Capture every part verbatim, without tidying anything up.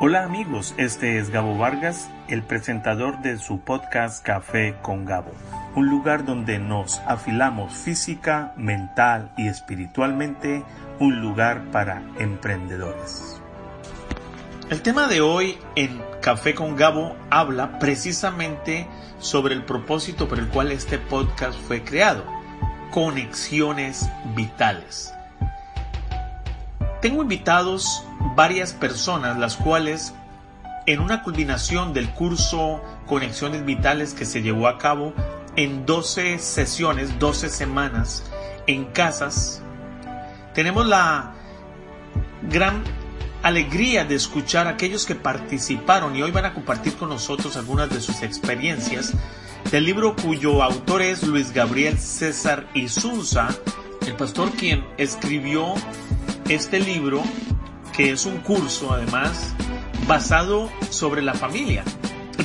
Hola amigos, este es Gabo Vargas, el presentador de su podcast Café con Gabo, un lugar donde nos afilamos física, mental y espiritualmente, un lugar para emprendedores. El tema de hoy en Café con Gabo habla precisamente sobre el propósito por el cual este podcast fue creado, Conexiones Vitales. Tengo invitados varias personas, las cuales en una culminación del curso Conexiones Vitales que se llevó a cabo en doce sesiones, doce semanas en casas, tenemos la gran alegría de escuchar a aquellos que participaron y hoy van a compartir con nosotros algunas de sus experiencias del libro cuyo autor es Luis Gabriel César y Isunza, el pastor quien escribió este libro, que es un curso además basado sobre la familia.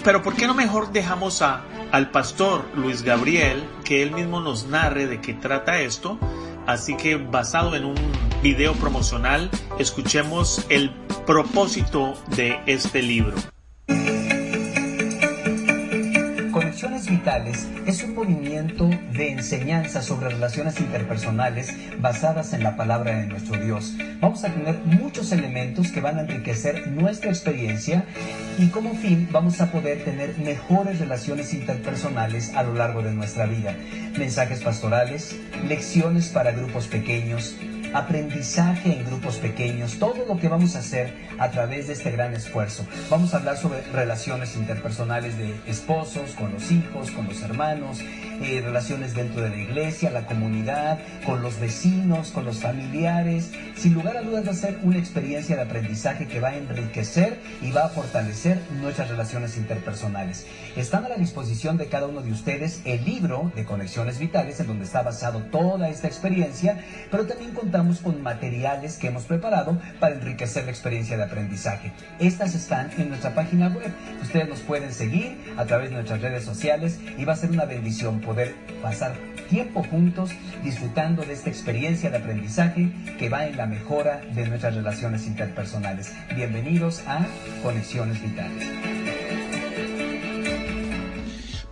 Pero ¿por qué no mejor dejamos a, al pastor Luis Gabriel que él mismo nos narre de qué trata esto? Así que basado en un video promocional, escuchemos el propósito de este libro. Conexiones Vitales es un movimiento de enseñanza sobre relaciones interpersonales basadas en la palabra de nuestro Dios. Vamos a tener muchos elementos que van a enriquecer nuestra experiencia y como fin vamos a poder tener mejores relaciones interpersonales a lo largo de nuestra vida. Mensajes pastorales, lecciones para grupos pequeños, aprendizaje en grupos pequeños, todo lo que vamos a hacer a través de este gran esfuerzo. Vamos a hablar sobre relaciones interpersonales de esposos, con los hijos, con los hermanos, eh, relaciones dentro de la iglesia, la comunidad, con los vecinos, con los familiares. Sin lugar a dudas va a ser una experiencia de aprendizaje que va a enriquecer y va a fortalecer nuestras relaciones interpersonales. Están a la disposición de cada uno de ustedes el libro de Conexiones Vitales, en donde está basado toda esta experiencia, pero también contamos con materiales que hemos preparado para enriquecer la experiencia de aprendizaje. Estas están en nuestra página web. Ustedes nos pueden seguir a través de nuestras redes sociales y va a ser una bendición poder pasar tiempo juntos disfrutando de esta experiencia de aprendizaje que va en la mejora de nuestras relaciones interpersonales. Bienvenidos a Conexiones Vitales.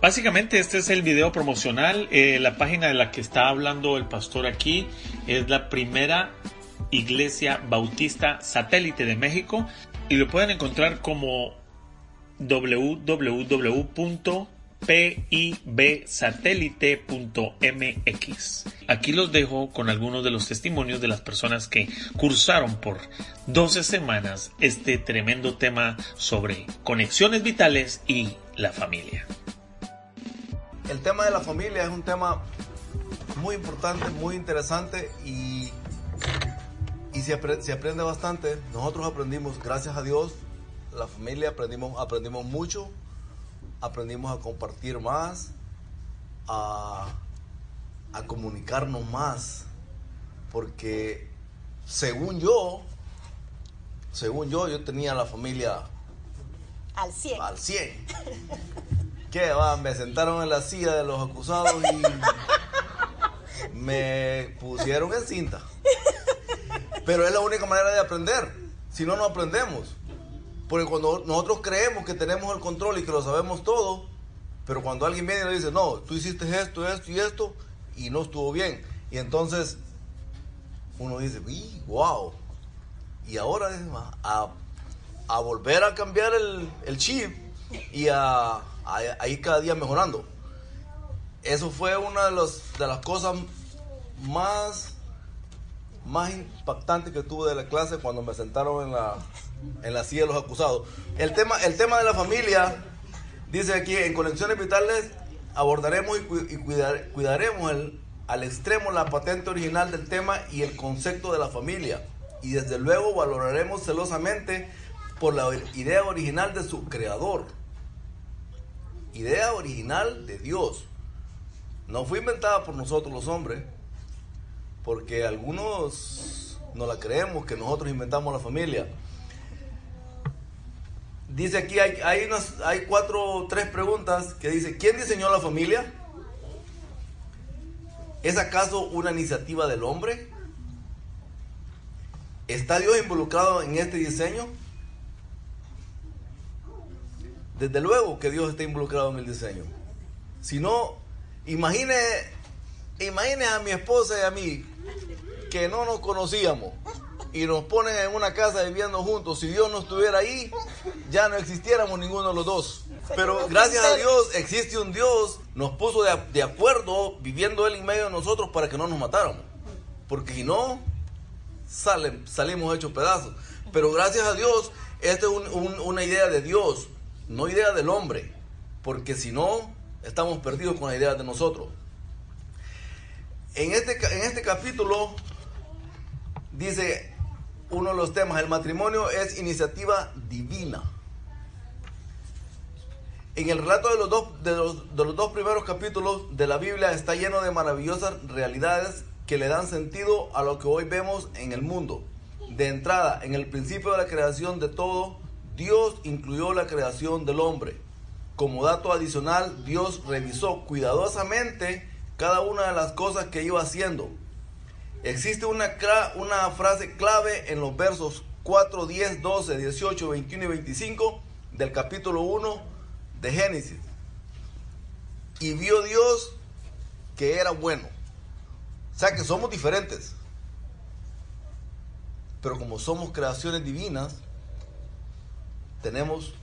Básicamente este es el video promocional. Eh, la página de la que está hablando el pastor aquí es la Primera Iglesia Bautista Satélite de México y lo pueden encontrar como doble u doble u doble u punto p i b satélite punto m x. Aquí los dejo con algunos de los testimonios de las personas que cursaron por doce semanas este tremendo tema sobre conexiones vitales y la familia. El tema de la familia es un tema muy importante, muy interesante y, y se, apre, se aprende bastante. Nosotros aprendimos, gracias a Dios, la familia aprendimos, aprendimos mucho, aprendimos a compartir más, a, a comunicarnos más, porque según yo, según yo, yo tenía la familia al cien. Al cien. ¿Qué va? Me sentaron en la silla de los acusados y me pusieron en cinta. Pero es la única manera de aprender. Si no, no aprendemos. Porque cuando nosotros creemos que tenemos el control y que lo sabemos todo, pero cuando alguien viene y le dice, no, tú hiciste esto, esto y esto, y no estuvo bien. Y entonces uno dice, uy, wow. Y ahora a, a volver a cambiar el, el chip y a, a, a ir cada día mejorando. Eso fue una de, los, de las cosas más, más impactantes que tuve de la clase cuando me sentaron en la, en la silla de los acusados. El tema, el tema de la familia, dice aquí, en Conexiones Vitales abordaremos y, cu- y cuidar, cuidaremos el, al extremo la patente original del tema y el concepto de la familia. Y desde luego valoraremos celosamente por la idea original de su creador. Idea original de Dios. No fue inventada por nosotros los hombres, porque algunos no la creemos, que nosotros inventamos la familia. Dice aquí, hay, hay, unas, hay cuatro, tres preguntas que dice, ¿quién diseñó la familia? ¿Es acaso una iniciativa del hombre? ¿Está Dios involucrado en este diseño? Desde luego que Dios está involucrado en el diseño. Si no, imagine, imagine a mi esposa y a mí que no nos conocíamos y nos ponen en una casa viviendo juntos. Si Dios no estuviera ahí, ya no existiéramos ninguno de los dos. Pero gracias a Dios existe un Dios. Nos puso de, de acuerdo, viviendo Él en medio de nosotros, para que no nos matáramos. Porque si no, salen, salimos hechos pedazos. Pero gracias a Dios, esta es un, un, una idea de Dios, no idea del hombre. Porque si no, estamos perdidos con la idea de nosotros. En este, en este capítulo dice uno de los temas: el matrimonio es iniciativa divina. En el relato de los dos, de los, de los dos primeros capítulos de la Biblia está lleno de maravillosas realidades que le dan sentido a lo que hoy vemos en el mundo. De entrada, en el principio de la creación de todo, Dios incluyó la creación del hombre. Como dato adicional, Dios revisó cuidadosamente cada una de las cosas que iba haciendo. Existe una, una frase clave en los versos cuatro, diez, doce, dieciocho, veintiuno y veinticinco del capítulo uno de Génesis. Y vio Dios que era bueno. O sea que somos diferentes. Pero como somos creaciones divinas, tenemos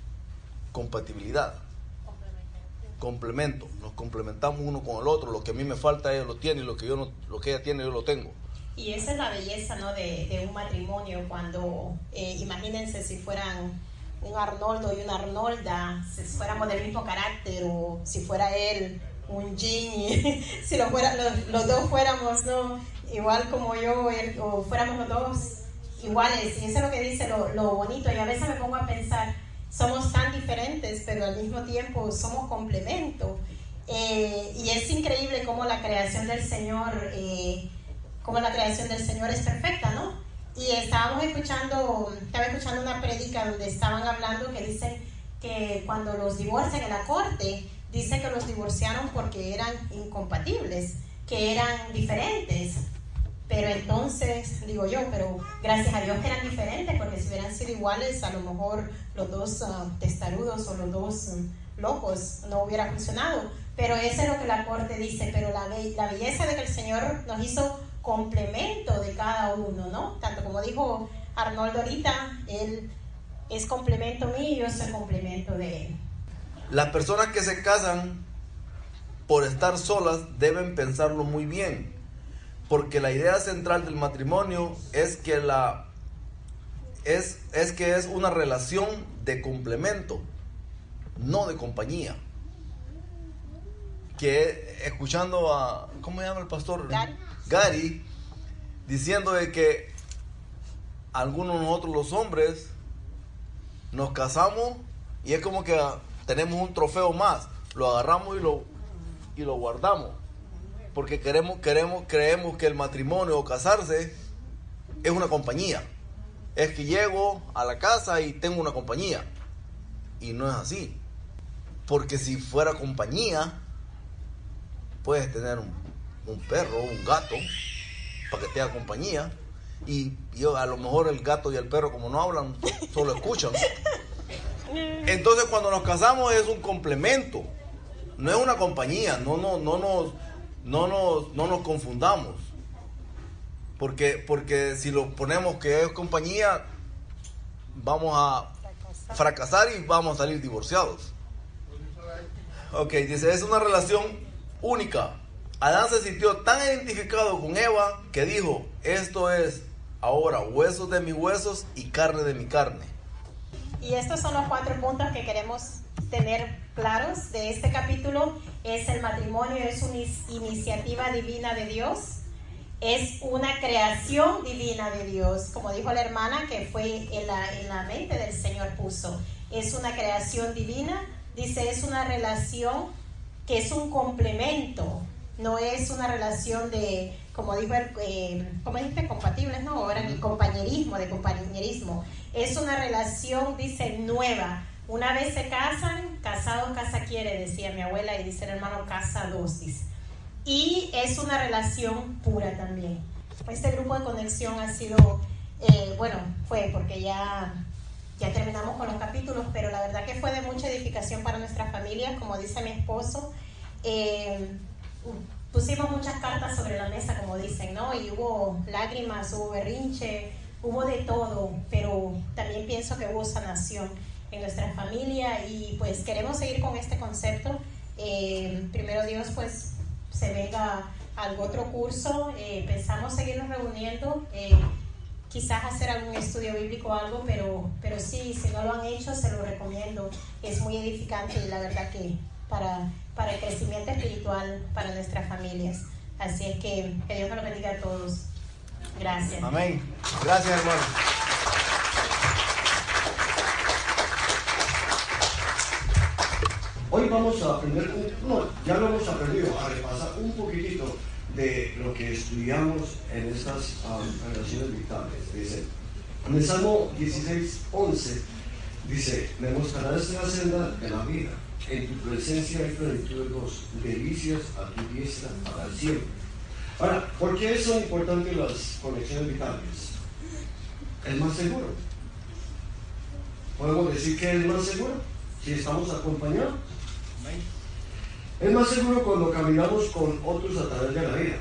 compatibilidad, complemento, nos complementamos uno con el otro. Lo que a mí me falta ellos lo tienen, lo que yo no, lo que ella tiene yo lo tengo. Y esa es la belleza, ¿no?, de, de un matrimonio. Cuando eh, imagínense si fueran un Arnoldo y una Arnolda, si fuéramos del mismo carácter, o si fuera él un Jean, si lo fuera, los, los dos fuéramos, ¿no?, igual como yo, él, o fuéramos los dos iguales. Y eso es lo que dice lo, lo bonito. Y a veces me pongo a pensar, somos tan diferentes, pero al mismo tiempo somos complemento. Eh, y es increíble cómo la creación del Señor, eh, cómo la creación del Señor es perfecta, ¿no? Y estábamos escuchando, estaba escuchando una prédica donde estaban hablando que dicen que cuando los divorcian en la corte, dicen que los divorciaron porque eran incompatibles, que eran diferentes. Pero entonces, digo yo, pero gracias a Dios que eran diferentes, porque si hubieran sido iguales, a lo mejor los dos uh, testarudos o los dos um, locos no hubiera funcionado. Pero eso es lo que la corte dice. Pero la, be- la belleza de que el Señor nos hizo complemento de cada uno, ¿no? Tanto como dijo Arnoldo ahorita, él es complemento mío y yo soy complemento de él. Las personas que se casan por estar solas deben pensarlo muy bien. Porque la idea central del matrimonio es que, la, es, es que es una relación de complemento, no de compañía. Que escuchando a, ¿cómo se llama el pastor? Gary. Gary, diciendo de que algunos de nosotros los hombres nos casamos y es como que tenemos un trofeo más. Lo agarramos y lo, y lo guardamos. Porque queremos, queremos, creemos que el matrimonio o casarse es una compañía. Es que llego a la casa y tengo una compañía. Y no es así. Porque si fuera compañía, puedes tener un, un perro, un gato, para que te haga compañía. Y, y a lo mejor el gato y el perro, como no hablan, solo escuchan. Entonces cuando nos casamos es un complemento. No es una compañía. No, no, no nos... No nos, no nos confundamos, porque, porque si lo ponemos que es compañía, vamos a fracasar. fracasar y vamos a salir divorciados. Ok, dice, es una relación única. Adán se sintió tan identificado con Eva que dijo, esto es ahora huesos de mis huesos y carne de mi carne. Y estos son los cuatro puntos que queremos tener claros de este capítulo. Es el matrimonio, es una iniciativa divina de Dios, es una creación divina de Dios, como dijo la hermana, que fue en la, en la mente del Señor puso, es una creación divina. Dice, es una relación que es un complemento, no es una relación de, como dijo el, eh, ¿cómo dijiste? Compatibles, no, ahora el compañerismo, de compañerismo, es una relación, dice, nueva. Una vez se casan, casado casa quiere, decía mi abuela, y dice el hermano, casa dosis. Y es una relación pura también. Este grupo de conexión ha sido, eh, bueno, fue porque ya Ya terminamos con los capítulos, pero la verdad que fue de mucha edificación para nuestras familias, como dice mi esposo. Eh, pusimos muchas cartas sobre la mesa, como dicen, ¿no? Y hubo lágrimas, hubo berrinche, hubo de todo, pero también pienso que hubo sanación en nuestra familia y pues queremos seguir con este concepto. Eh, primero Dios, pues se venga algún otro curso, eh, pensamos seguirnos reuniendo, eh, quizás hacer algún estudio bíblico o algo, pero, pero sí, si no lo han hecho, se lo recomiendo, es muy edificante y la verdad que para, para el crecimiento espiritual para nuestras familias, así es que que Dios me lo bendiga a todos. Gracias. Amén. Gracias, hermano. Hoy vamos a aprender, un, no, ya lo hemos aprendido, a repasar un poquitito de lo que estudiamos en estas um, relaciones vitales. Dice, en el Salmo dieciséis, once, dice, me mostrarás la senda de la vida, en tu presencia hay plenitud de gozo, delicias a tu diestra para siempre. Ahora, ¿por qué son importantes las conexiones vitales? Es más seguro. ¿Podemos decir que es más seguro si estamos acompañados? Es más seguro cuando caminamos con otros a través de la vida.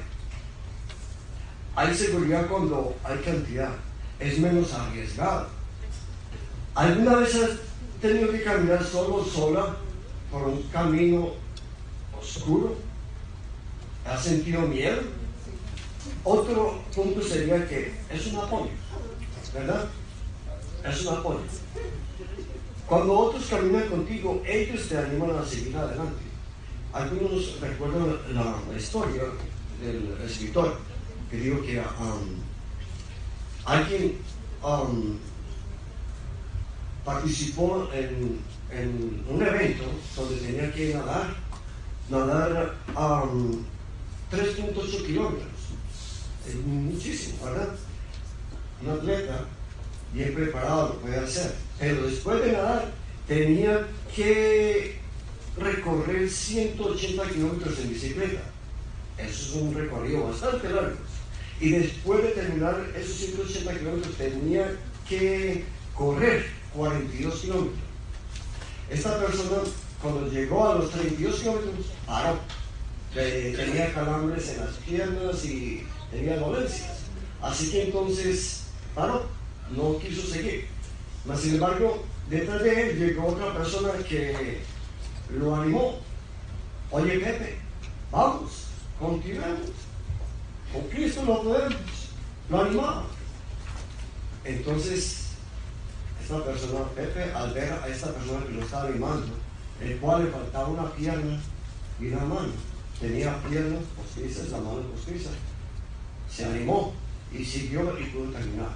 Hay seguridad cuando hay cantidad. Es menos arriesgado. ¿Alguna vez has tenido que caminar solo, sola, por un camino oscuro? ¿Has sentido miedo? Otro punto sería que es un apoyo, ¿verdad? Es un apoyo. Cuando otros caminan contigo, ellos te animan a seguir adelante. Algunos recuerdan la, la historia del escritor que dijo que um, alguien um, participó en, en un evento donde tenía que nadar, nadar um, tres punto ocho kilómetros. Es muchísimo, ¿verdad? Un atleta bien preparado lo puede hacer, pero después de nadar tenía que recorrer ciento ochenta kilómetros en bicicleta. Eso es un recorrido bastante largo. Y después de terminar esos ciento ochenta kilómetros tenía que correr cuarenta y dos kilómetros. Esta persona, cuando llegó a los treinta y dos kilómetros, paró. Tenía calambres en las piernas y tenía dolencias, así que entonces paró, no quiso seguir. Mas, sin embargo, detrás de él llegó otra persona que lo animó. Oye, Pepe, vamos, continuemos, con Cristo lo podemos. Lo animaba. Entonces esta persona, Pepe, al ver a esta persona que lo estaba animando, el cual le faltaba una pierna y una mano, tenía piernas postizas, la mano postiza, se animó y siguió y pudo terminar.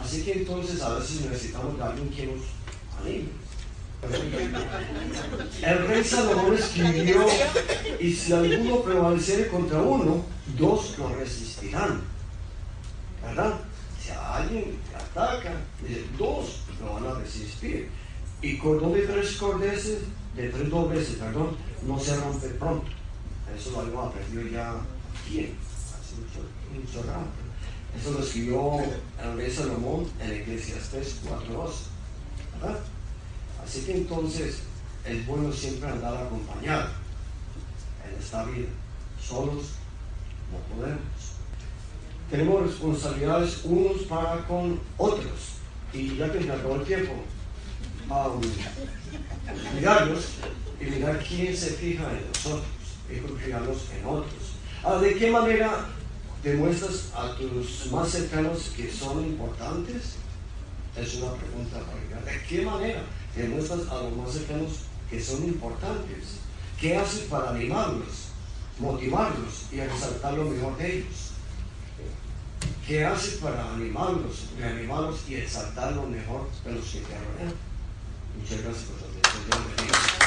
Así que entonces a veces necesitamos de alguien que nos anime. El rey Salomón escribió, y si alguno prevaleciere contra uno, dos lo resistirán. ¿Verdad? Si a alguien te ataca, dos lo van a resistir. Y cordón de tres cordeces, de tres dobleces, perdón, no se rompe pronto. Eso lo había aprendido ya bien, hace mucho, mucho rato. Eso lo escribió el rey Salomón en Eclesiastés cuatro dos, ¿verdad? Así que entonces es bueno siempre andar acompañado en esta vida. Solos no podemos. Tenemos responsabilidades unos para con otros. Y ya que me acabó el tiempo, um, mirarlos y mirar quién se fija en nosotros y confiarnos en otros. Ahora, ¿de qué manera demuestras a tus más cercanos que son importantes? Es una pregunta para ¿de qué manera demuestras a los más cercanos que son importantes? ¿Qué haces para animarlos, motivarlos y resaltar lo mejor de ellos? ¿Qué haces para animarlos, reanimarlos y exaltar lo mejor de los que te rodean? Muchas gracias por su atención.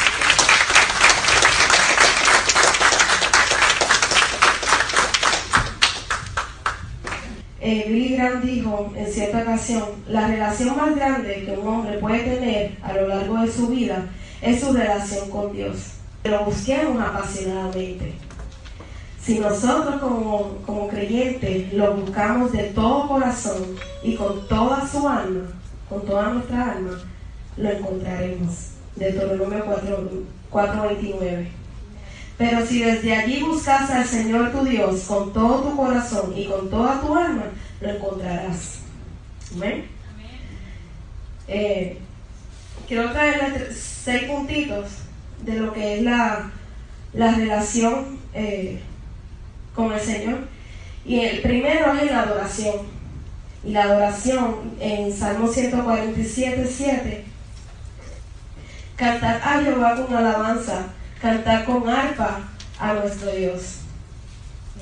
Eh, Billy Graham dijo en cierta ocasión, la relación más grande que un hombre puede tener a lo largo de su vida es su relación con Dios. Lo busquemos apasionadamente. Si nosotros como, como creyentes lo buscamos de todo corazón y con toda su alma, con toda nuestra alma, lo encontraremos. Deuteronomio cuatro veintinueve. Pero si desde allí buscas al Señor tu Dios con todo tu corazón y con toda tu alma, lo encontrarás. Amén. Amén. Eh, quiero traerles seis puntitos de lo que es la, la relación eh, con el Señor. Y el primero es la adoración. Y la adoración en Salmo ciento cuarenta y siete, siete. Cantar a Jehová con alabanza, cantar con arpa a nuestro Dios.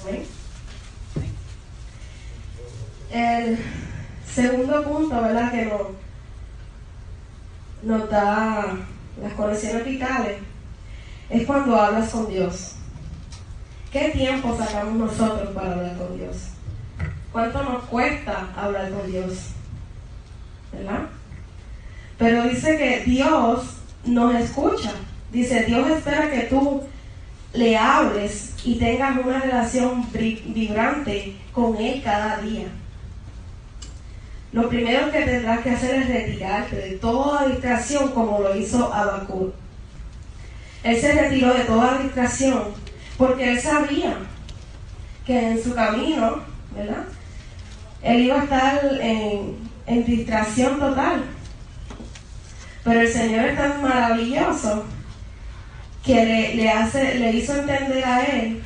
¿Amén? El segundo punto, ¿verdad?, que nos, nos da las conexiones vitales, es cuando hablas con Dios. ¿Qué tiempo sacamos nosotros para hablar con Dios? ¿Cuánto nos cuesta hablar con Dios? ¿Verdad? Pero dice que Dios nos escucha. Dice, Dios espera que tú le hables y tengas una relación vibrante con Él cada día. Lo primero que tendrás que hacer es retirarte de toda distracción, como lo hizo Habacuc. Él se retiró de toda distracción porque él sabía que en su camino, ¿verdad?, él iba a estar en, en distracción total. Pero el Señor es tan maravilloso que le, le, hace, le hizo entender a él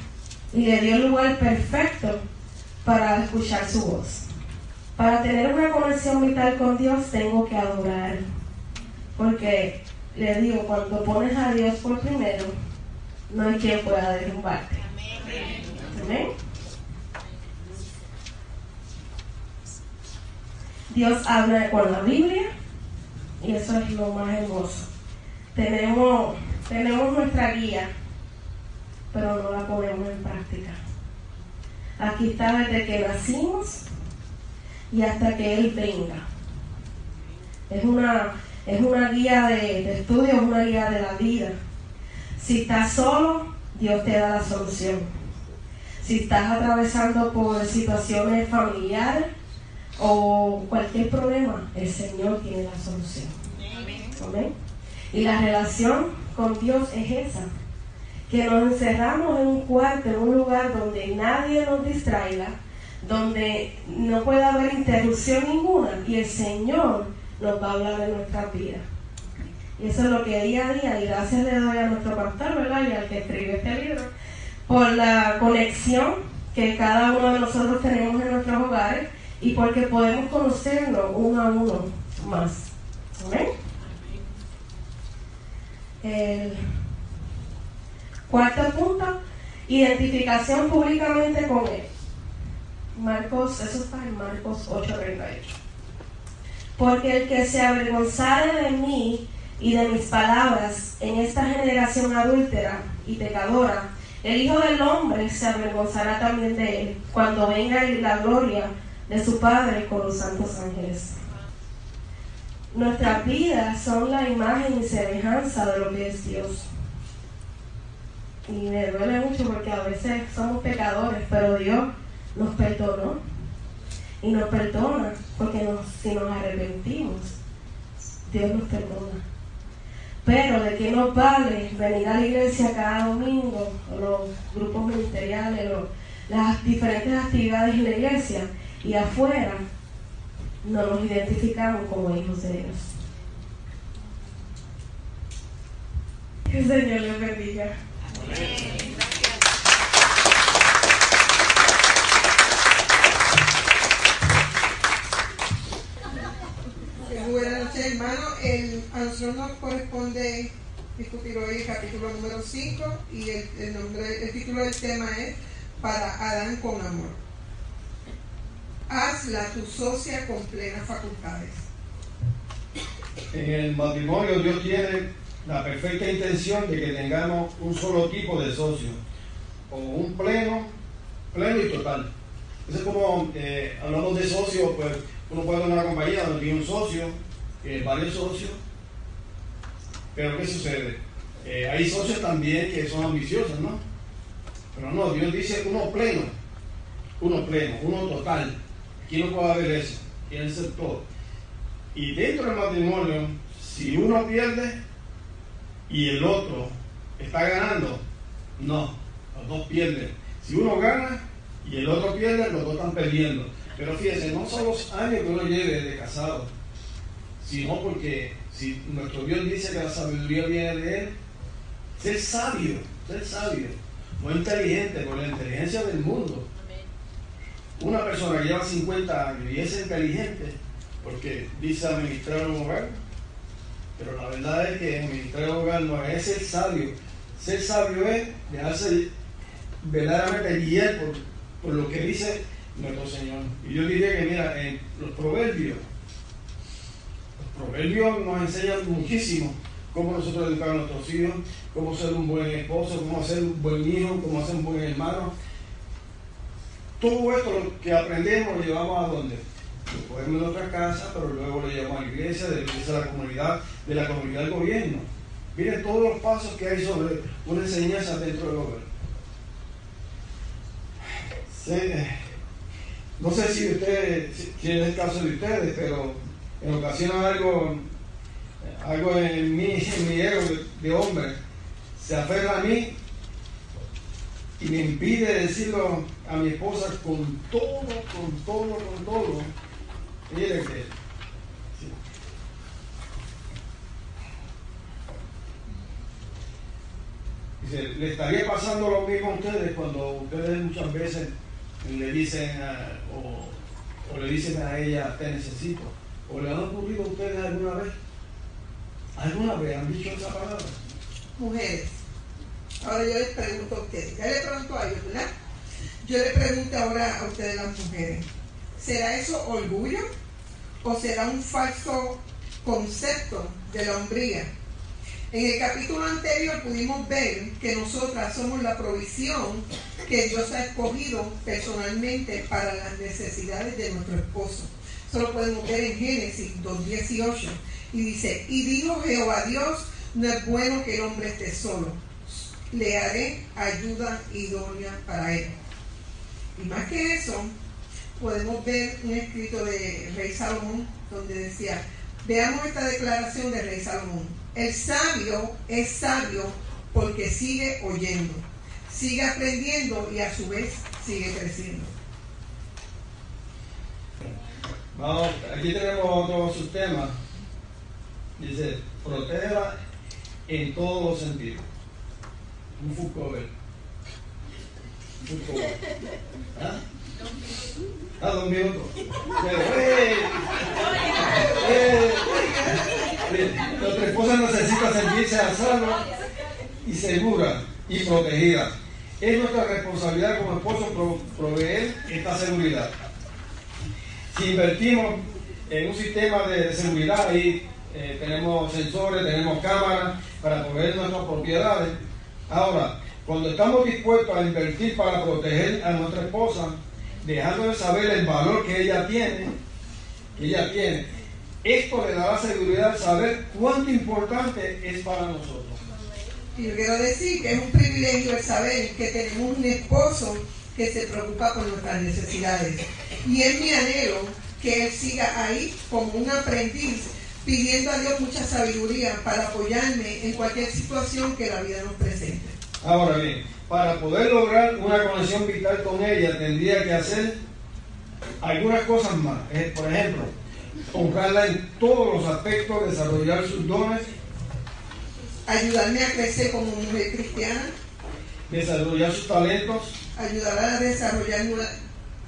y le dio el lugar perfecto para escuchar su voz. Para tener una conexión vital con Dios tengo que adorar, porque le digo, cuando pones a Dios por primero, no hay quien pueda derrumbarte. Amén. Amén. Dios habla con la Biblia y eso es lo más hermoso. Tenemos, tenemos nuestra guía, pero no la ponemos en práctica. Aquí está desde que nacimos y hasta que Él venga. Es una, es una guía de, de estudio, es una guía de la vida. Si estás solo, Dios te da la solución. Si estás atravesando por situaciones familiares o cualquier problema, el Señor tiene la solución. Amén. Y la relación con Dios es esa, que nos encerramos en un cuarto, en un lugar donde nadie nos distraiga, donde no puede haber interrupción ninguna, y el Señor nos va a hablar de nuestra vida. Y eso es lo que día a día, y gracias le doy a nuestro pastor, ¿verdad?, y al que escribió este libro, por la conexión que cada uno de nosotros tenemos en nuestros hogares, y porque podemos conocernos uno a uno más. ¿Amén? El cuarto punto, identificación públicamente con Él. Marcos, eso está en Marcos ocho treinta y ocho. Porque el que se avergonzare de mí y de mis palabras en esta generación adúltera y pecadora, el Hijo del Hombre se avergonzará también de él cuando venga la gloria de su Padre con los santos ángeles. Nuestras vidas son la imagen y semejanza de lo que es Dios. Y me duele mucho porque a veces somos pecadores, pero Dios nos perdonó y nos perdona porque nos, si nos arrepentimos, Dios nos perdona. Pero ¿de qué nos vale venir a la iglesia cada domingo, los grupos ministeriales, los, las diferentes actividades en la iglesia, y afuera no nos identificamos como hijos de Dios? Que el Señor les bendiga. Amén. Buenas noches, hermano. El answer nos corresponde discutir hoy el capítulo número cinco y el, el, nombre, el título del tema es Para Adán con amor. Hazla tu socia con plenas facultades. En el matrimonio Dios tiene la perfecta intención de que tengamos un solo tipo de socio, como un pleno, pleno y total. Eso es como, eh, hablando de socios, pues uno puede tener una compañía donde tiene un socio, eh, varios socios, pero ¿qué sucede? Eh, hay socios también que son ambiciosos, ¿no? Pero no, Dios dice uno pleno, uno pleno, uno total. Aquí no puede haber eso, quiere ser todo. Y dentro del matrimonio, si uno pierde y el otro está ganando, no, los dos pierden. Si uno gana y el otro pierde, los dos están perdiendo. Pero fíjense, no son los años que uno lleve de casado, sino porque si nuestro Dios dice que la sabiduría viene de Él, ser sabio, ser sabio, no inteligente, por la inteligencia del mundo. Una persona que lleva cincuenta años y es inteligente, porque dice administrar un hogar, pero la verdad es que administrar un hogar no es ser sabio. Ser sabio es dejarse verdaderamente guiar por, por lo que dice nuestro Señor. Y yo diría que, mira, en los proverbios, los proverbios nos enseñan muchísimo cómo nosotros educar a nuestros hijos, cómo ser un buen esposo, cómo ser un buen hijo, cómo ser un buen hermano. Todo esto lo que aprendemos lo llevamos a dónde? Lo podemos en nuestra casa, pero luego lo llevamos a la iglesia, de la iglesia a la comunidad, de la comunidad al gobierno. Miren todos los pasos que hay sobre una enseñanza dentro del hogar. Se, no sé si ustedes, si es el caso de ustedes, pero en ocasiones algo, algo en mí, en mi ego de hombre, se aferra a mí y me impide decirlo a mi esposa con todo, con todo, con todo. Miren que sí. Dice, le estaría pasando lo mismo a ustedes cuando ustedes muchas veces le dicen a, o, o le dicen a ella, te necesito. ¿O le han ocurrido a ustedes alguna vez? ¿Alguna vez han dicho esa palabra? Mujeres. Ahora yo les pregunto a ustedes, ya le pregunto a ellos, ¿verdad? Yo les pregunto ahora a ustedes las mujeres, ¿será eso orgullo o será un falso concepto de la hombría? En el capítulo anterior pudimos ver que nosotras somos la provisión que Dios ha escogido personalmente para las necesidades de nuestro esposo. Eso lo podemos ver en Génesis dos dieciocho. Y dice, y dijo Jehová Dios, no es bueno que el hombre esté solo. Le haré ayuda idónea para él. Y más que eso, podemos ver un escrito de Rey Salomón, donde decía, veamos esta declaración de Rey Salomón. El sabio es sabio porque sigue oyendo, sigue aprendiendo y a su vez sigue creciendo. Vamos, aquí tenemos otro subtema. Dice, proteja en todos los sentidos. Un full cover. Un full cover. ¿Ah? Ah, dos minutos. Pero, ¡eh! ¡Eh! Nuestra esposa necesita sentirse a salvo y segura y protegida. Es nuestra responsabilidad como esposo proveer esta seguridad. Si invertimos en un sistema de seguridad, ahí eh, tenemos sensores, tenemos cámaras para proveer nuestras propiedades. Ahora, cuando estamos dispuestos a invertir para proteger a nuestra esposa, dejándole saber el valor que ella tiene, que ella tiene, esto le dará seguridad saber cuánto importante es para nosotros. Y yo quiero decir que es un privilegio el saber que tenemos un esposo que se preocupa por nuestras necesidades. Y es mi anhelo que él siga ahí como un aprendiz, pidiendo a Dios mucha sabiduría para apoyarme en cualquier situación que la vida nos presente. Ahora bien, para poder lograr una conexión vital con ella, tendría que hacer algunas cosas más. Por ejemplo, honrarla en todos los aspectos, desarrollar sus dones, ayudarme a crecer como mujer cristiana, desarrollar sus talentos, ayudarla a desarrollar una,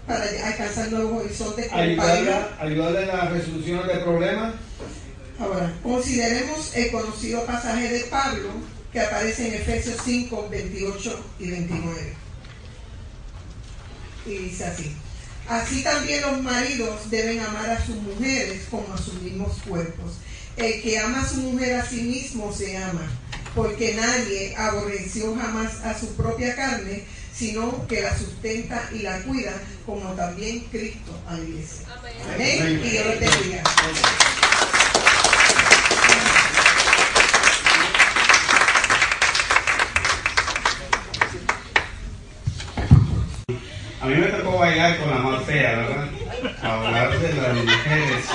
para alcanzar nuevos horizontes, ayudarla, ayudarla en las resoluciones de problemas. Ahora, consideremos el conocido pasaje de Pablo que aparece en Efesios cinco, veintiocho y veintinueve. Y dice así: así también los maridos deben amar a sus mujeres como a sus mismos cuerpos. El que ama a su mujer a sí mismo se ama, porque nadie aborreció jamás a su propia carne, sino que la sustenta y la cuida, como también Cristo a la iglesia. Amén. Amén. Y Dios los bendiga. A mí me tocó bailar con la más fea, ¿verdad? Hablar de las mujeres.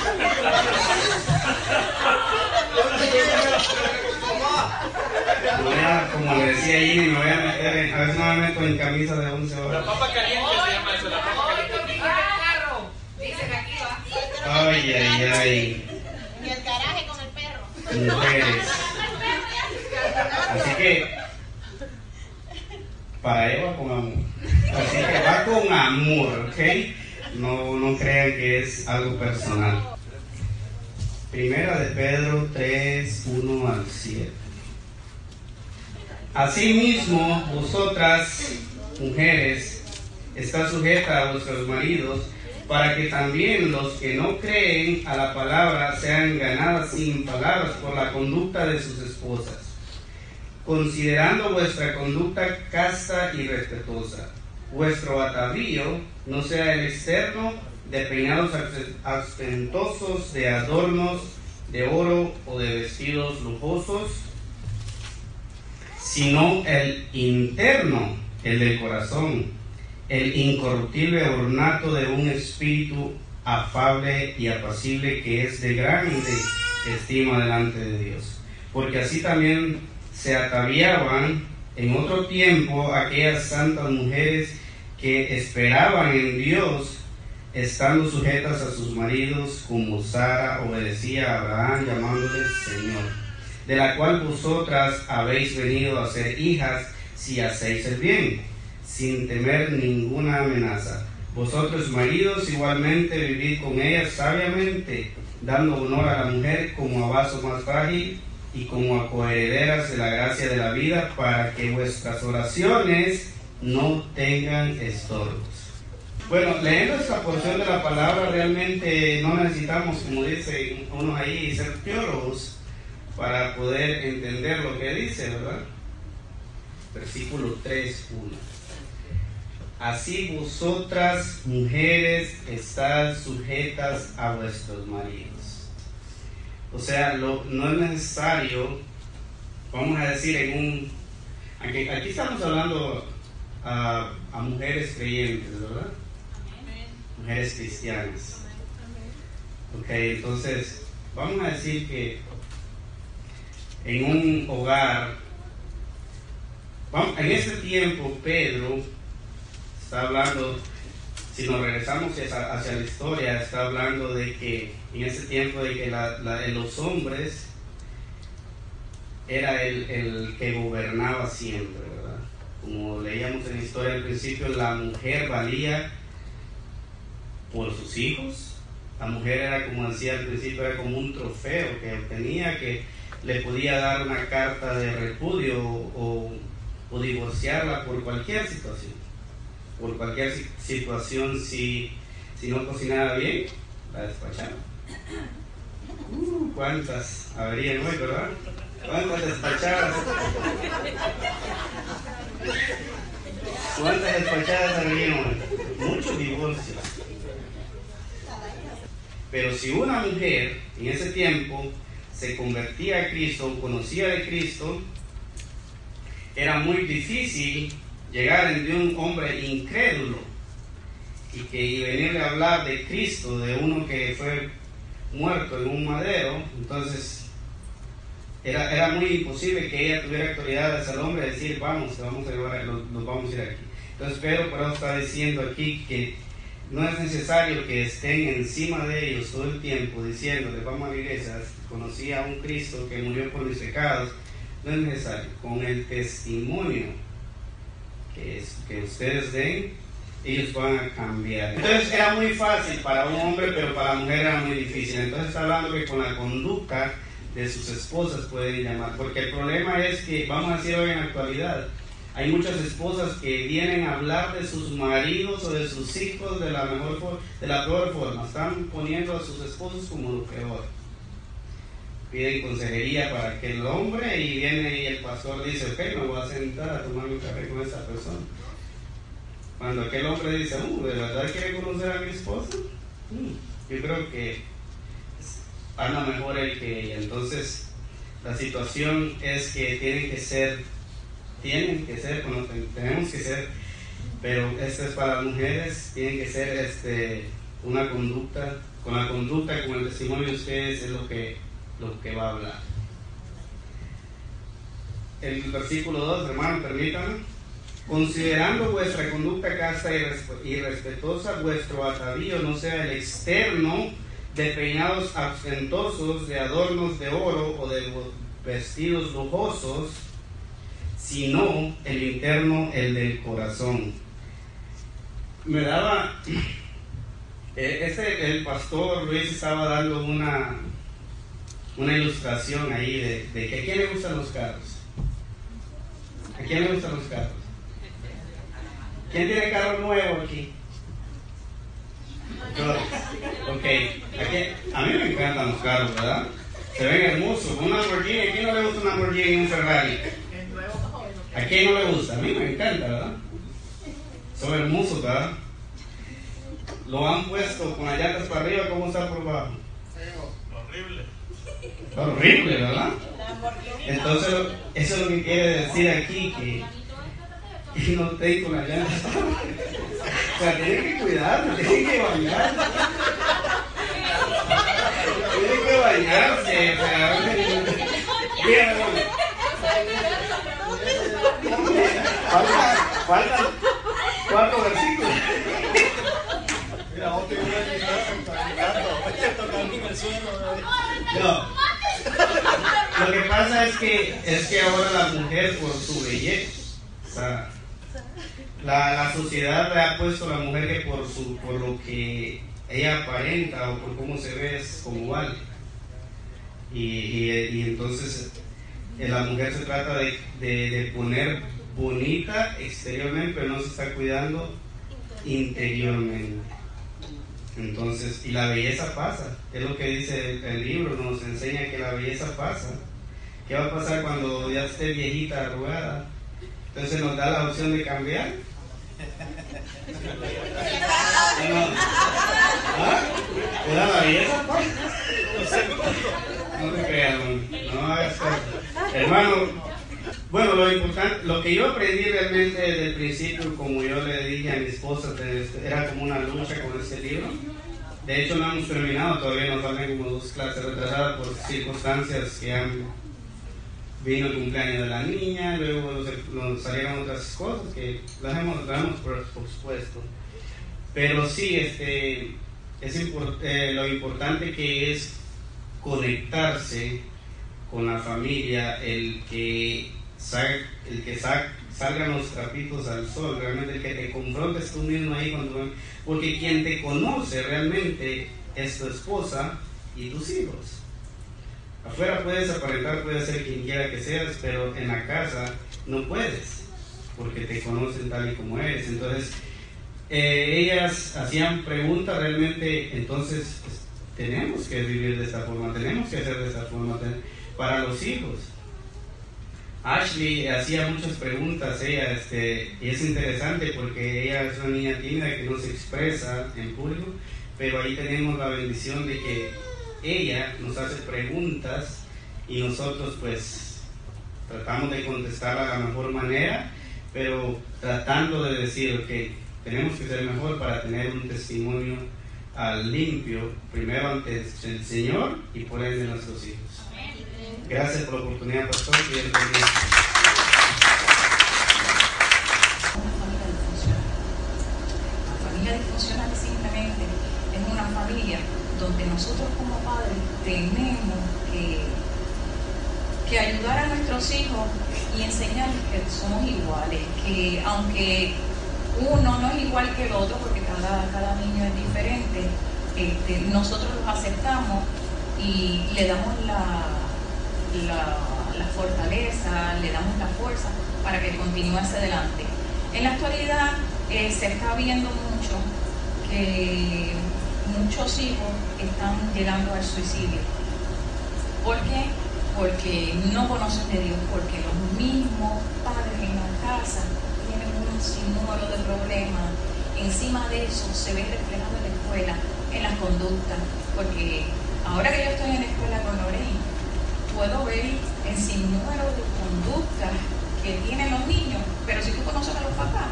Como le decía ahí, me voy a meter en, a veces no me meto en camisa de once horas. La papa caliente se llama eso, la papa caliente. Dicen aquí, va. Ay, ay, ay. Y el garaje con el perro. Mujeres. Así que, para Eva con amor. Así que va con amor, ¿ok? No, no crean que es algo personal. Primera de Pedro tres, uno al siete. Asimismo, vosotras, mujeres, está sujeta a vuestros maridos, para que también los que no creen a la palabra sean ganadas sin palabras por la conducta de sus esposas, considerando vuestra conducta casta y respetuosa. Vuestro atavío no sea el externo de peinados ostentosos, de adornos de oro o de vestidos lujosos, sino el interno, el del corazón, el incorruptible ornato de un espíritu afable y apacible, que es de grande estima delante de Dios. Porque así también se ataviaban en otro tiempo aquellas santas mujeres que esperaban en Dios, estando sujetas a sus maridos, como Sara obedecía a Abraham, llamándole Señor, de la cual vosotras habéis venido a ser hijas, si hacéis el bien, sin temer ninguna amenaza. Vosotros, maridos, igualmente vivid con ellas sabiamente, dando honor a la mujer como a vaso más frágil y como a coherederas de la gracia de la vida, para que vuestras oraciones no tengan estorbos. Bueno, leyendo esta porción de la palabra, realmente no necesitamos, como dicen unos ahí, ser teólogos para poder entender lo que dice, ¿verdad? Versículo tres, uno. Así vosotras, mujeres, estad sujetas a vuestros maridos. O sea, lo, no es necesario, vamos a decir, en un... Aquí, aquí estamos hablando a, a mujeres creyentes, ¿verdad? Amén. Mujeres cristianas. Amén. Ok, entonces, vamos a decir que en un hogar, en ese tiempo Pedro está hablando, si nos regresamos hacia, hacia la historia, está hablando de que en ese tiempo de que la, la, los hombres era el, el que gobernaba siempre, ¿verdad? Como leíamos en la historia al principio, la mujer valía por sus hijos, la mujer era, como decía al principio, era como un trofeo que obtenía, que le podía dar una carta de repudio o, o, o divorciarla por cualquier situación. Por cualquier situación, si, si no cocinaba bien, la despachaba. Uh, ¿Cuántas averían hoy, verdad? ¿Cuántas despachadas? ¿Cuántas despachadas averían hoy? Muchos divorcios. Pero si una mujer en ese tiempo se convertía a Cristo, conocía de Cristo, era muy difícil llegar entre un hombre incrédulo y que y venirle a hablar de Cristo, de uno que fue muerto en un madero. Entonces era, era muy imposible que ella tuviera autoridad de ser hombre y decir, vamos, vamos a llevar, nos, nos vamos a ir aquí. Entonces Pedro por eso está diciendo aquí que no es necesario que estén encima de ellos todo el tiempo diciéndoles, vamos a la iglesia, conocí a un Cristo que murió por mis pecados. No es necesario. Con el testimonio que, es, que ustedes den, ellos van a cambiar. Entonces era muy fácil para un hombre, pero para la mujer era muy difícil. Entonces está hablando que con la conducta de sus esposas pueden llamar. Porque el problema es que, vamos a decir hoy en la actualidad, hay muchas esposas que vienen a hablar de sus maridos o de sus hijos de la mejor, de la peor forma. Están poniendo a sus esposos como lo peor. Piden consejería para aquel hombre y viene y el pastor dice, ok, me voy a sentar a tomar un café con esa persona. Cuando aquel hombre dice, uh, ¿de verdad quiere conocer a mi esposa? Mm, yo creo que anda mejor él que ella. Entonces, la situación es que tienen que ser... Tienen que ser, bueno, tenemos que ser, pero esto es para las mujeres, tienen que ser este, una conducta con la conducta, con el testimonio de ustedes es lo que, lo que va a hablar. El versículo dos, hermano, permítanme. Considerando vuestra conducta casta y respetuosa, vuestro atavío no sea el externo de peinados absentosos, de adornos de oro o de vestidos lujosos, sino el interno, el del corazón. Me daba... Este, el pastor Luis estaba dando una, una ilustración ahí de, de que a quién le gustan los carros. ¿A quién le gustan los carros? ¿Quién tiene carro nuevo aquí? Todos. Ok. Aquí, a mí me encantan los carros, ¿verdad? Se ven hermosos. Un Lamborghini. ¿A quién no le gusta un Lamborghini y un Ferrari? ¿A quién no le gusta? A mí me encanta, ¿verdad? Son hermosos, ¿verdad? Lo han puesto con las llantas para arriba, ¿cómo está por abajo? Horrible. Horrible, ¿verdad? Entonces, eso es lo que quiere decir aquí, que, que no esté con las llantas. O sea, tienen que cuidarse, tienen que bañarse. Tienen que bañarse, o sea, mira, faltan, faltan cuatro versículos. No, lo que pasa es que es que ahora la mujer, por su belleza, o sea, la, la sociedad le ha puesto a la mujer que por su por lo que ella aparenta o por cómo se ve es como vale, y, y, y entonces la mujer se trata de, de, de poner bonita exteriormente, pero no se está cuidando interiormente. Entonces, y la belleza pasa, es lo que dice el, el libro, nos enseña que la belleza pasa. ¿Qué va a pasar cuando ya esté viejita, arrugada? Entonces nos da la opción de cambiar. ¿Ah? ¿Era la belleza? No te creas, no, no hagas caso. Hermano, bueno, lo importante, lo que yo aprendí realmente desde el principio, como yo le dije a mi esposa, era como una lucha con este libro. De hecho, no hemos terminado, todavía nos faltan como dos clases retrasadas por circunstancias que han... Vino el cumpleaños de la niña, luego nos salieron otras cosas que las hemos, las hemos pospuesto. Pero sí, este, es import, eh, lo importante que es conectarse con la familia, el que... el que salgan los trapitos al sol, realmente el que te confrontes tú mismo ahí, cuando, porque quien te conoce realmente es tu esposa y tus hijos. Afuera puedes aparentar, puedes ser quien quiera que seas, pero en la casa no puedes, porque te conocen tal y como eres. Entonces, eh, ellas hacían preguntas realmente, entonces pues, tenemos que vivir de esta forma, tenemos que hacer de esta forma para los hijos. Ashley hacía muchas preguntas, ella, este, y es interesante porque ella es una niña tímida que no se expresa en público, pero ahí tenemos la bendición de que ella nos hace preguntas y nosotros pues tratamos de contestar a la mejor manera, pero tratando de decir que okay, tenemos que ser mejor para tener un testimonio uh, limpio, primero ante el Señor y por ende nuestros hijos. Gracias por la oportunidad, pastor. La familia disfuncional simplemente es una familia donde nosotros como padres tenemos que, que ayudar a nuestros hijos y enseñarles que somos iguales, que aunque uno no es igual que el otro, porque cada, cada niño es diferente, este, nosotros los aceptamos y le damos la... La, la fortaleza, le damos la fuerza para que continúe hacia adelante. En la actualidad eh, se está viendo mucho que muchos hijos están llegando al suicidio. ¿Por qué? Porque no conocen de Dios, porque los mismos padres en la casa tienen un sinnúmero de problemas. Encima de eso se ve reflejado en la escuela, en las conductas, porque ahora que yo estoy en la escuela con Lorraine, puedo ver el sinnúmero de conductas que tienen los niños, pero si tú conoces a los papás,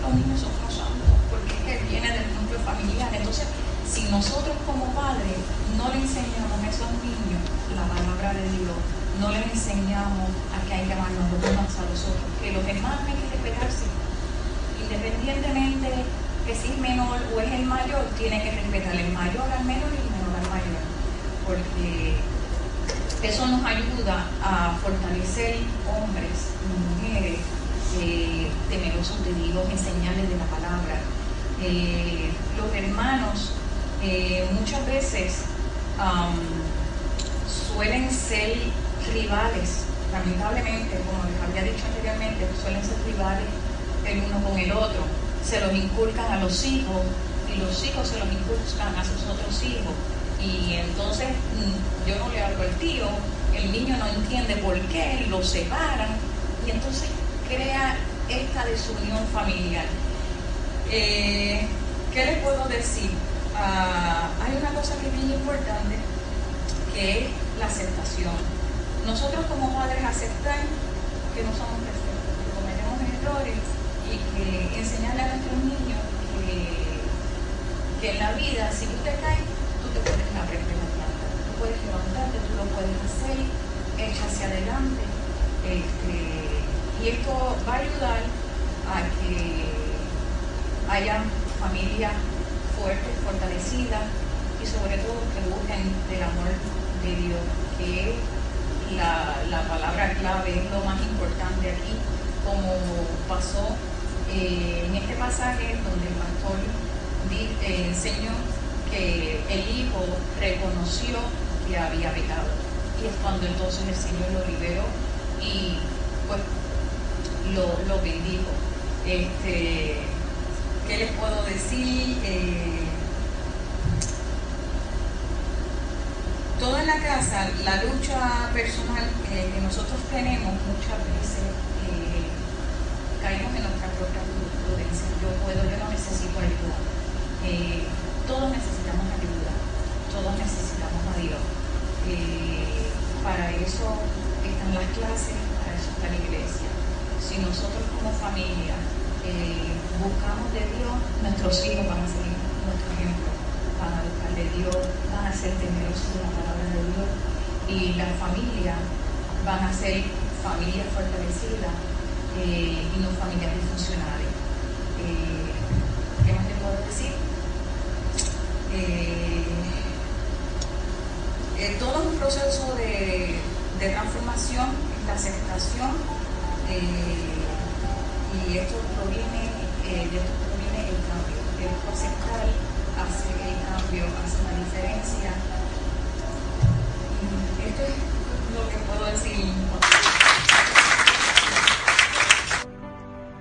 los niños son unos santos, porque es que viene del núcleo familiar. Entonces si nosotros como padres no le enseñamos a esos niños la palabra de Dios, no les enseñamos a que hay que amarnos los unos a los otros, que los demás hay que respetarse, independientemente que si es menor o es el mayor, tiene que respetar el mayor al menor y el menor al mayor, porque eso nos ayuda a fortalecer hombres y mujeres, eh, temerosos de Dios, enseñarles de la palabra. Eh, los hermanos eh, muchas veces um, suelen ser rivales, lamentablemente, como les había dicho anteriormente, suelen ser rivales el uno con el otro. Se los inculcan a los hijos y los hijos se los inculcan a sus otros hijos. Y entonces yo no le hablo al tío, el niño no entiende por qué, lo separan y entonces crea esta desunión familiar. Eh, ¿Qué les puedo decir? Ah, hay una cosa que es bien importante, que es la aceptación. Nosotros como padres aceptar que no somos perfectos, que cometemos errores y que enseñarle a nuestros niños que, que en la vida, si tú te caes, tú te puedes aprender a levantar, tú puedes levantarte, tú lo puedes hacer, echa hacia adelante. Este, y esto va a ayudar a que haya familias fuertes, fortalecidas y sobre todo que busquen del amor de Dios, que es la, la palabra clave, es lo más importante aquí, como pasó eh, en este pasaje donde el pastor di, eh, enseñó que el hijo reconoció que había pecado, y es cuando entonces el Señor lo liberó y pues lo, lo bendijo. Este, ¿qué les puedo decir? Eh, toda en la casa, la lucha personal eh, que nosotros tenemos muchas veces, eh, caemos en nuestra propia prudencia. Yo puedo, yo no necesito ayuda. Eh, todos necesitamos ayuda, todos necesitamos a Dios. Eh, para eso están las clases, para eso está la iglesia. Si nosotros como familia eh, buscamos de Dios, nuestros hijos van a seguir nuestro ejemplo, van a buscar de Dios, van a ser temerosos de la palabra de Dios, y las familias van a ser familias fortalecidas eh, y no familias disfuncionales. Eh, ¿Qué más les puedo decir? Eh, eh, todo es un proceso de, de transformación, de aceptación, eh, y esto proviene, eh, de esto proviene el cambio. El aceptar hace el cambio, hace la diferencia. Esto es lo que puedo decir.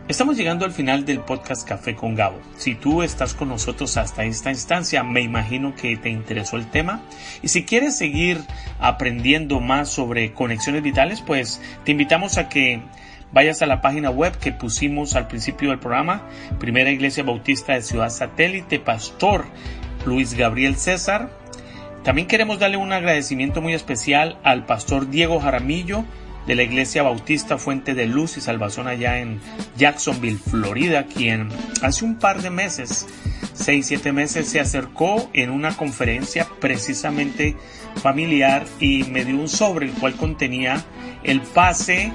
Estamos llegando al final del podcast Café con Gabo. Si tú estás con nosotros hasta esta instancia, me imagino que te interesó el tema. Y si quieres seguir aprendiendo más sobre conexiones vitales, pues te invitamos a que vayas a la página web que pusimos al principio del programa, Primera Iglesia Bautista de Ciudad Satélite, Pastor Luis Gabriel César. También queremos darle un agradecimiento muy especial al Pastor Diego Jaramillo, de la Iglesia Bautista Fuente de Luz y Salvazón allá en Jacksonville, Florida, quien hace un par de meses, seis, siete meses, se acercó en una conferencia precisamente familiar y me dio un sobre el cual contenía el pase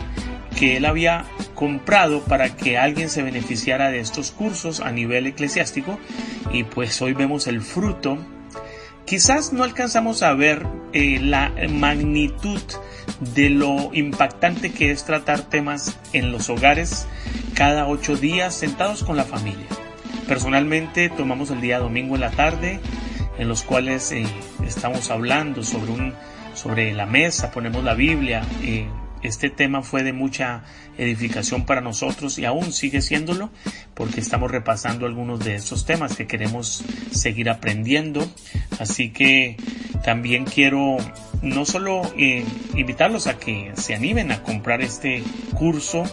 que él había comprado para que alguien se beneficiara de estos cursos a nivel eclesiástico, y pues hoy vemos el fruto. Quizás no alcanzamos a ver eh, la magnitud de lo impactante que es tratar temas en los hogares cada ocho días sentados con la familia. Personalmente tomamos el día domingo en la tarde, en los cuales eh, estamos hablando sobre, un, sobre la mesa, ponemos la Biblia. Eh, este tema fue de mucha edificación para nosotros y aún sigue siéndolo, porque estamos repasando algunos de estos temas que queremos seguir aprendiendo. Así que también quiero no solo eh, invitarlos a que se animen a comprar este curso,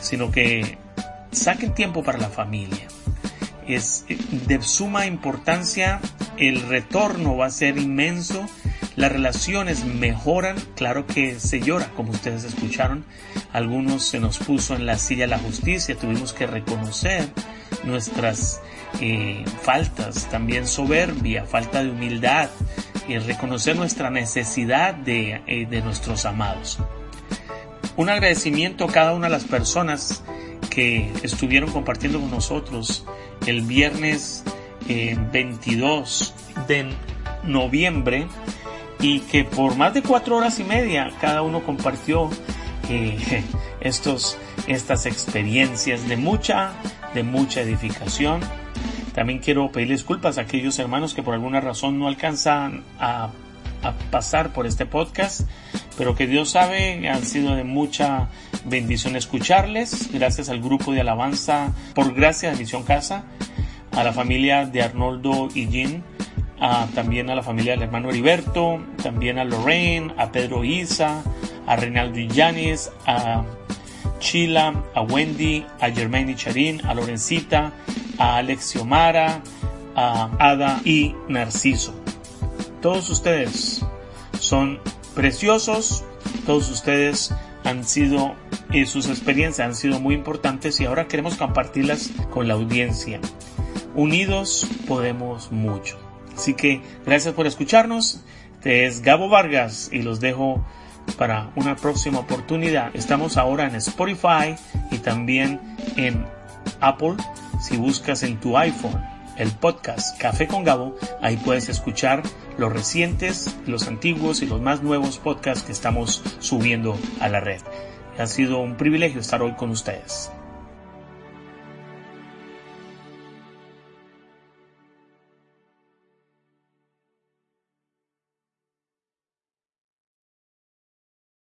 sino que saquen tiempo para la familia. Es de suma importancia, el retorno va a ser inmenso Las relaciones mejoran, claro que se llora, como ustedes escucharon. Algunos se nos puso en la silla la justicia, tuvimos que reconocer nuestras eh, faltas, también soberbia, falta de humildad, y eh, reconocer nuestra necesidad de, eh, de nuestros amados. Un agradecimiento a cada una de las personas que estuvieron compartiendo con nosotros el viernes eh, veintidós de noviembre, y que por más de cuatro horas y media cada uno compartió eh, estos, estas experiencias de mucha, de mucha edificación. También quiero pedir disculpas a aquellos hermanos que por alguna razón no alcanzan a, a pasar por este podcast, pero que Dios sabe, han sido de mucha bendición escucharles. Gracias al grupo de alabanza, por gracias a Misión Casa, a la familia de Arnoldo y Jean, a, también a la familia del hermano Heriberto, también a Lorraine, a Pedro Isa, a Reinaldo y Giannis, a Chila, a Wendy, a Germaine y Charin, a Lorencita, a Alexi Omara, a Ada y Narciso. Todos ustedes son preciosos, todos ustedes han sido, y sus experiencias han sido muy importantes, y ahora queremos compartirlas con la audiencia. Unidos podemos mucho. Así que gracias por escucharnos. Este es Gabo Vargas y los dejo para una próxima oportunidad. Estamos ahora en Spotify y también en Apple. Si buscas en tu iPhone el podcast Café con Gabo, ahí puedes escuchar los recientes, los antiguos y los más nuevos podcasts que estamos subiendo a la red. Ha sido un privilegio estar hoy con ustedes.